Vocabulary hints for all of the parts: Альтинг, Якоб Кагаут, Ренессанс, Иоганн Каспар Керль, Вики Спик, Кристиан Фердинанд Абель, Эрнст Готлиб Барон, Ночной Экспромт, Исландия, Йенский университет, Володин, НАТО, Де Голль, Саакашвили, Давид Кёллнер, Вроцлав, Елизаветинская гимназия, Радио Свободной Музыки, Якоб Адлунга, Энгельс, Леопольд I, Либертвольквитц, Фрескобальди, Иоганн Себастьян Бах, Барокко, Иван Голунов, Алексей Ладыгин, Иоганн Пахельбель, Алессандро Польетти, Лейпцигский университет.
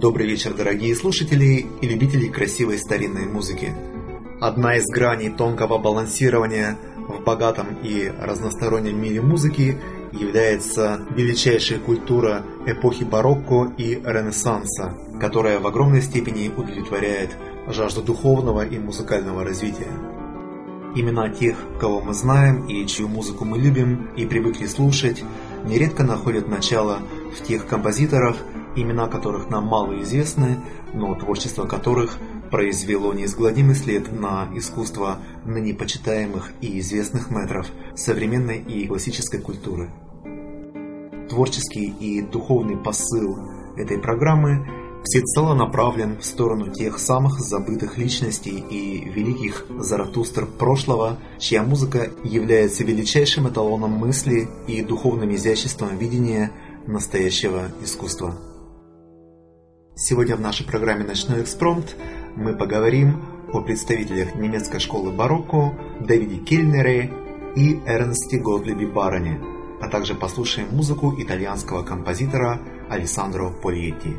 Добрый вечер, дорогие слушатели и любители красивой старинной музыки. Одна из граней тонкого балансирования в богатом и разностороннем мире музыки является величайшая культура эпохи барокко и ренессанса, которая в огромной степени удовлетворяет жажду духовного и музыкального развития. Имена тех, кого мы знаем и чью музыку мы любим и привыкли слушать, нередко находят начало в тех композиторах, имена которых нам мало известны, но творчество которых произвело неизгладимый след на искусство ныне почитаемых и известных мэтров современной и классической культуры. Творческий и духовный посыл этой программы всецело направлен в сторону тех самых забытых личностей и великих заратустр прошлого, чья музыка является величайшим эталоном мысли и духовным изяществом видения настоящего искусства. Сегодня в нашей программе «Ночной экспромт» мы поговорим о представителях немецкой школы барокко Давиде Кёллнере и Эрнсте Готлибе Бароне, а также послушаем музыку итальянского композитора Алессандро Польетти.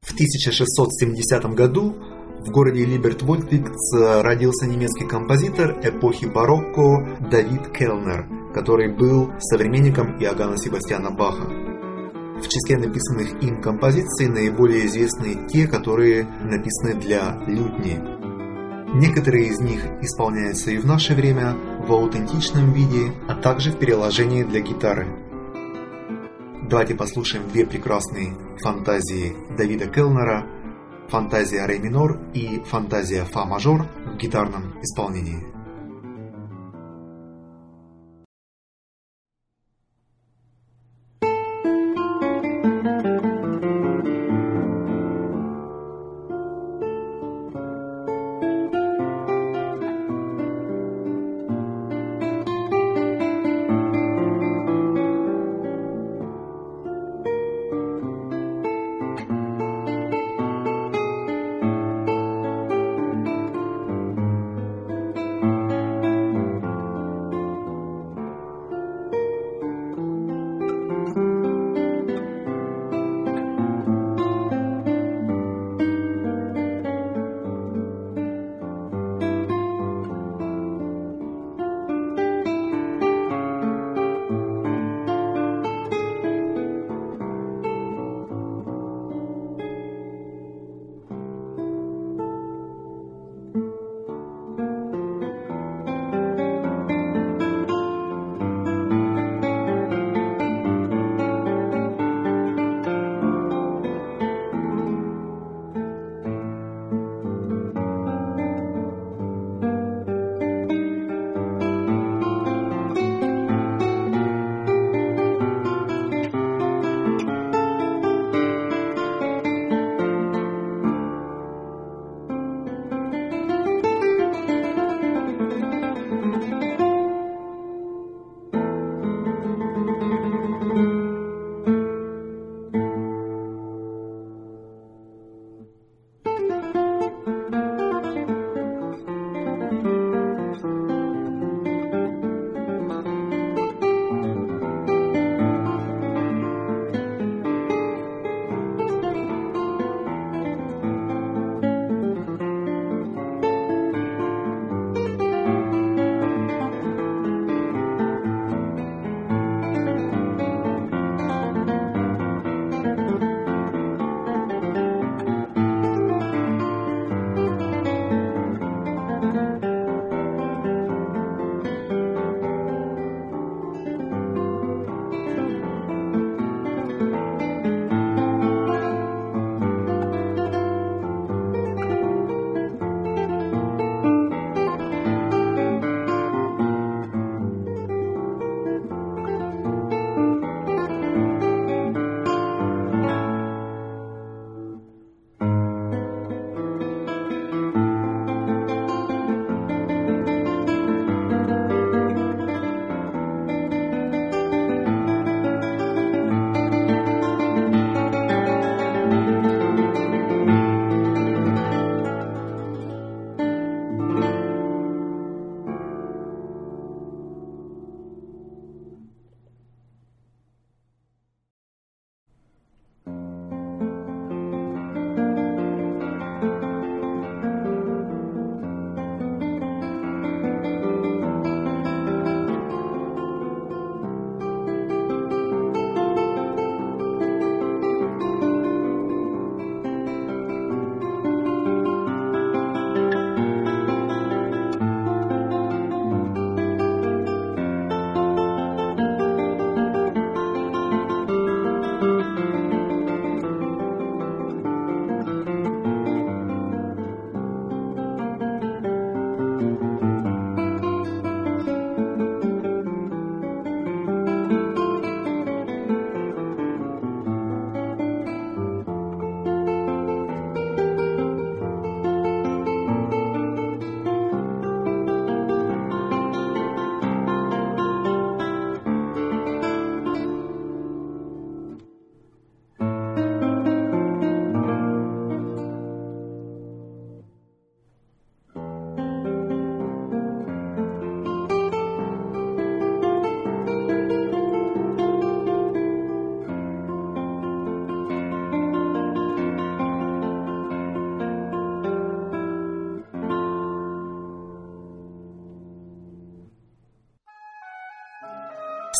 В 1670 году в городе Либертвольквитц родился немецкий композитор эпохи барокко Давид Кёллнер, который был современником Иоганна Себастьяна Баха. В числе написанных им композиций наиболее известны те, которые написаны для лютни. Некоторые из них исполняются и в наше время в аутентичном виде, а также в переложении для гитары. Давайте послушаем две прекрасные фантазии Давида Кёллнера: фантазия ре минор и фантазия фа мажор в гитарном исполнении.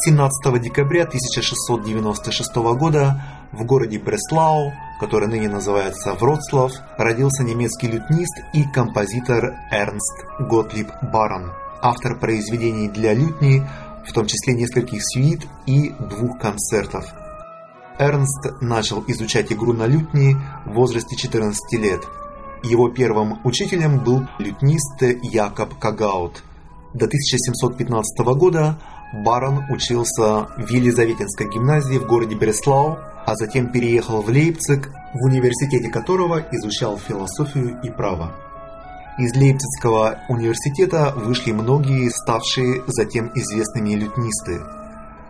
17 декабря 1696 года в городе Бреслау, который ныне называется Вроцлав, родился немецкий лютнист и композитор Эрнст Готлиб Барон, автор произведений для лютни, в том числе нескольких сюит и 2 концертов. Эрнст начал изучать игру на лютне в возрасте 14 лет. Его первым учителем был лютнист Якоб Кагаут. До 1715 года Барон учился в Елизаветинской гимназии в городе Бреслау, а затем переехал в Лейпциг, в университете которого изучал философию и право. Из Лейпцигского университета вышли многие ставшие затем известными лютнисты.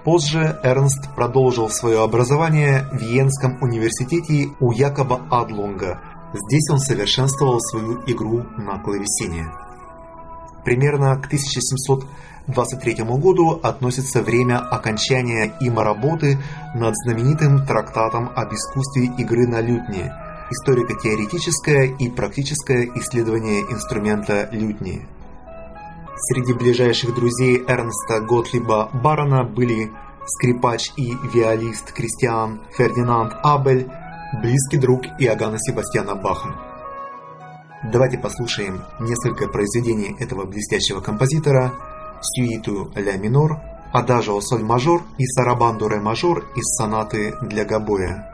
Позже Эрнст продолжил свое образование в Йенском университете у Якоба Адлунга. Здесь он совершенствовал свою игру на клавесине. Примерно к 1723 году относится время окончания им работы над знаменитым трактатом об искусстве игры на лютне, историко-теоретическое и практическое исследование инструмента лютни. Среди ближайших друзей Эрнста Готлиба Барона были скрипач и виолист Кристиан Фердинанд Абель, близкий друг Иоганна Себастьяна Баха. Давайте послушаем несколько произведений этого блестящего композитора: сюиту ля минор, адажио соль мажор и сарабанду ре мажор из сонаты для гобоя.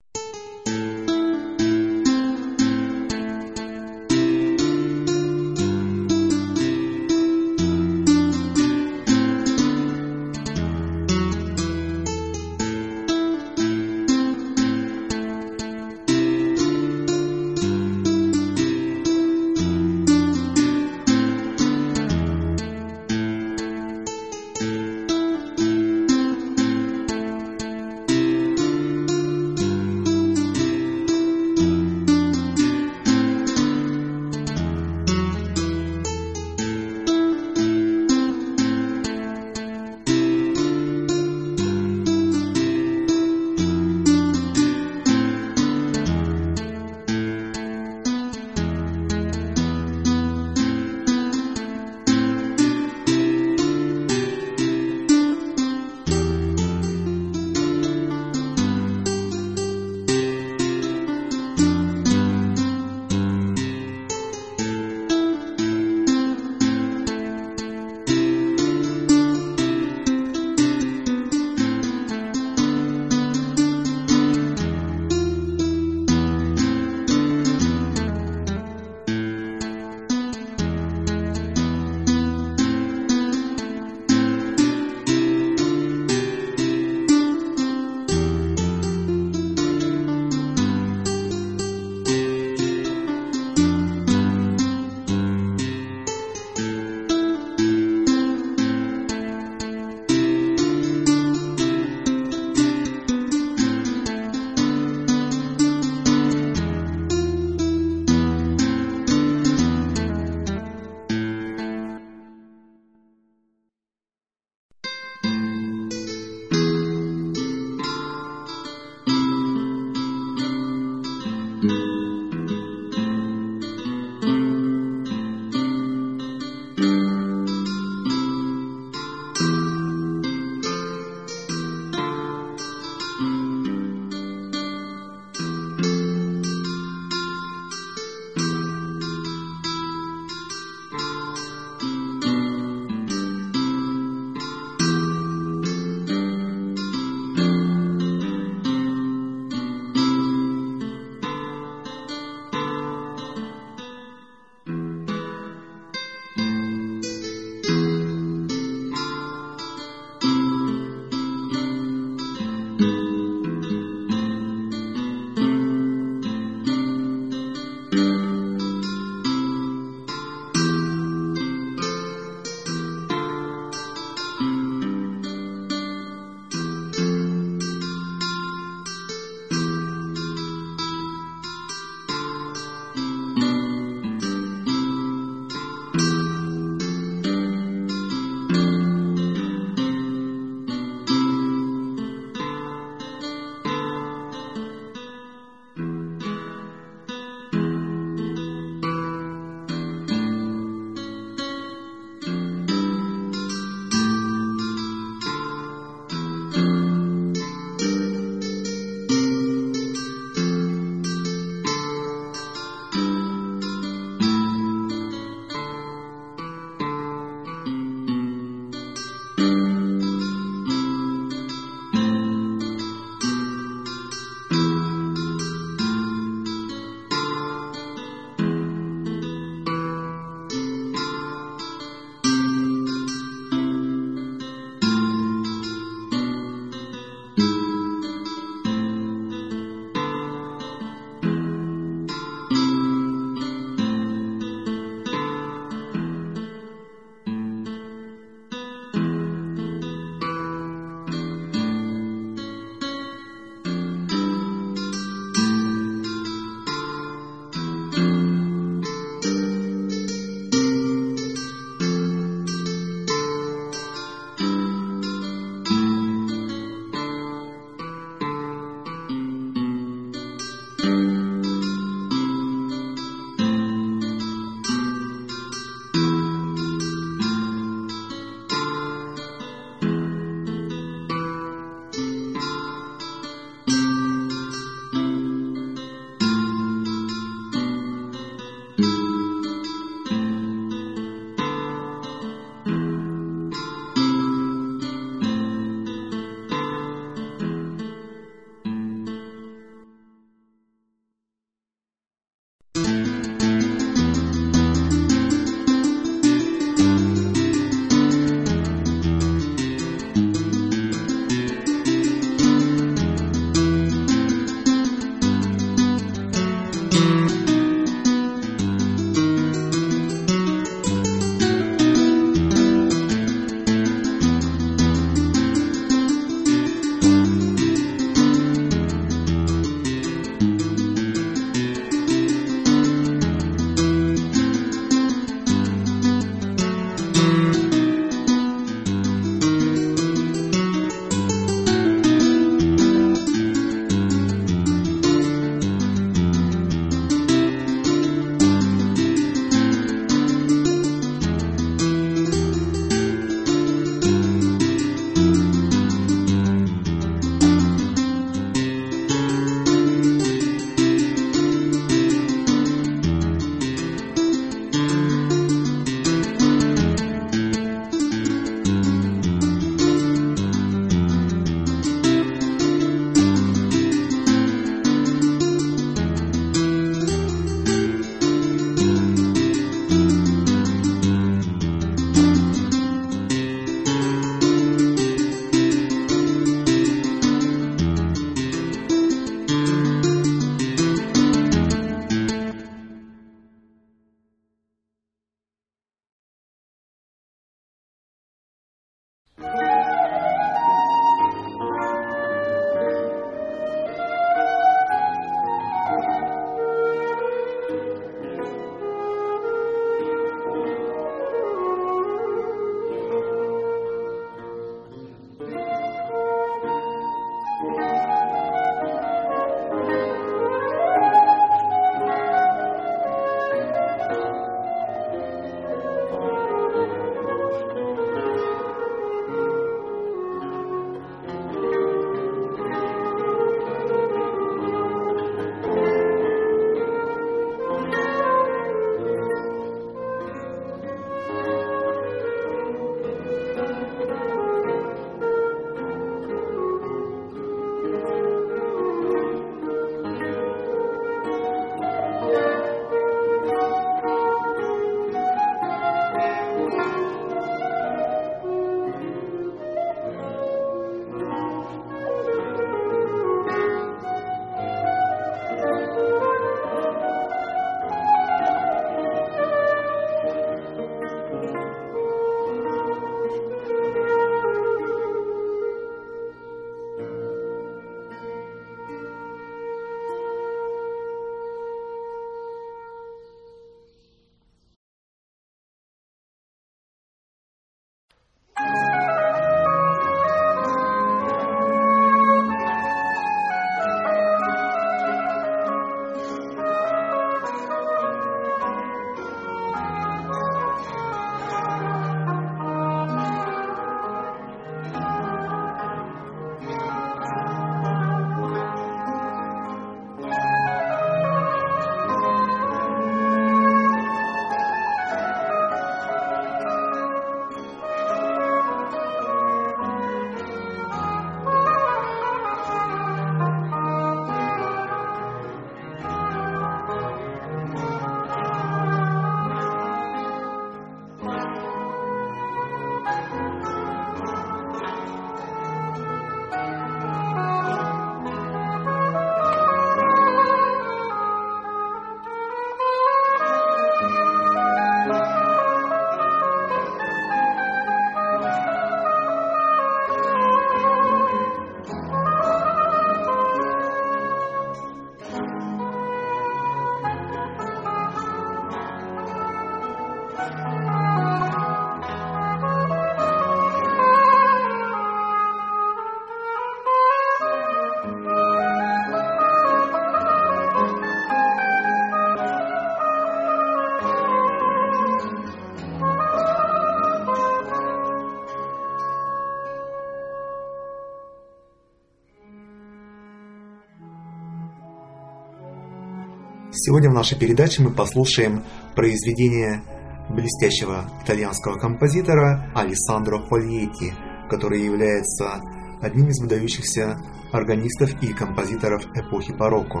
Сегодня в нашей передаче мы послушаем произведение блестящего итальянского композитора Алессандро Польетти, который является одним из выдающихся органистов и композиторов эпохи барокко.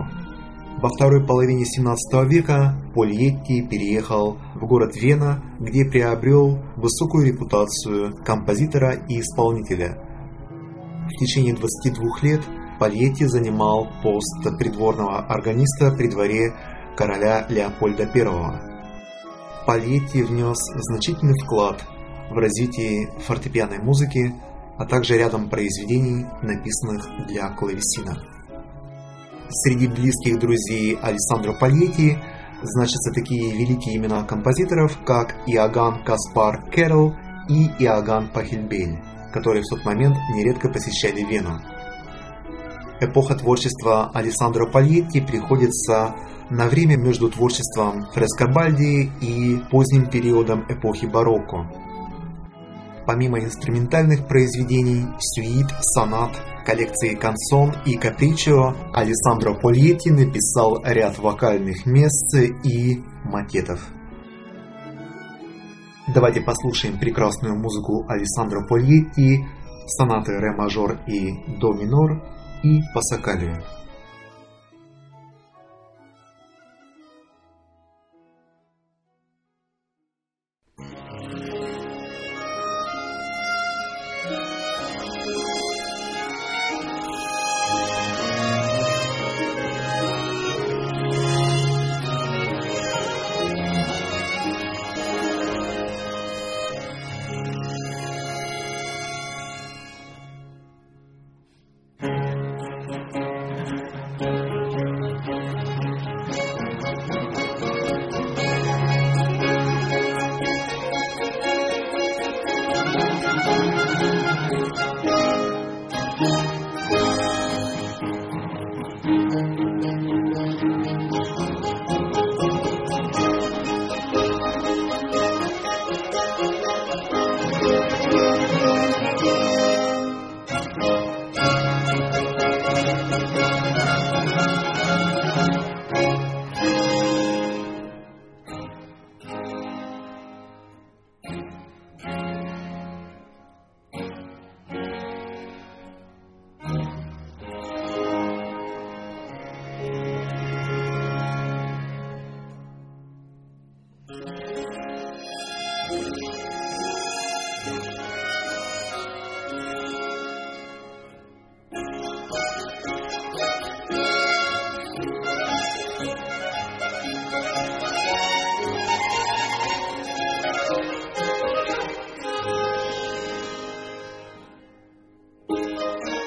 Во второй половине XVII века Польетти переехал в город Вена, где приобрел высокую репутацию композитора и исполнителя. В течение 22 лет Польетти занимал пост придворного органиста при дворе короля Леопольда I. Польетти внес значительный вклад в развитие фортепианной музыки, а также рядом произведений, написанных для клавесина. Среди близких друзей Алессандро Польетти значатся такие великие имена композиторов, как Иоганн Каспар Керль и Иоганн Пахельбель, которые в тот момент нередко посещали Вену. Эпоха творчества Алессандро Польетти приходится на время между творчеством Фрескобальди и поздним периодом эпохи барокко. Помимо инструментальных произведений, сюит, сонат, коллекции кансон и капричо, Алессандро Польетти написал ряд вокальных мессы и макетов. Давайте послушаем прекрасную музыку Алессандро Польетти, сонаты ре мажор и до минор и пассакалию.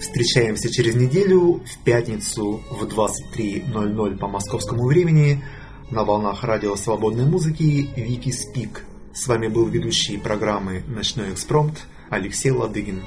Встречаемся через неделю в пятницу в 23:00 по московскому времени на волнах Радио Свободной Музыки «Вики Спик». С вами был ведущий программы «Ночной экспромт» Алексей Ладыгин.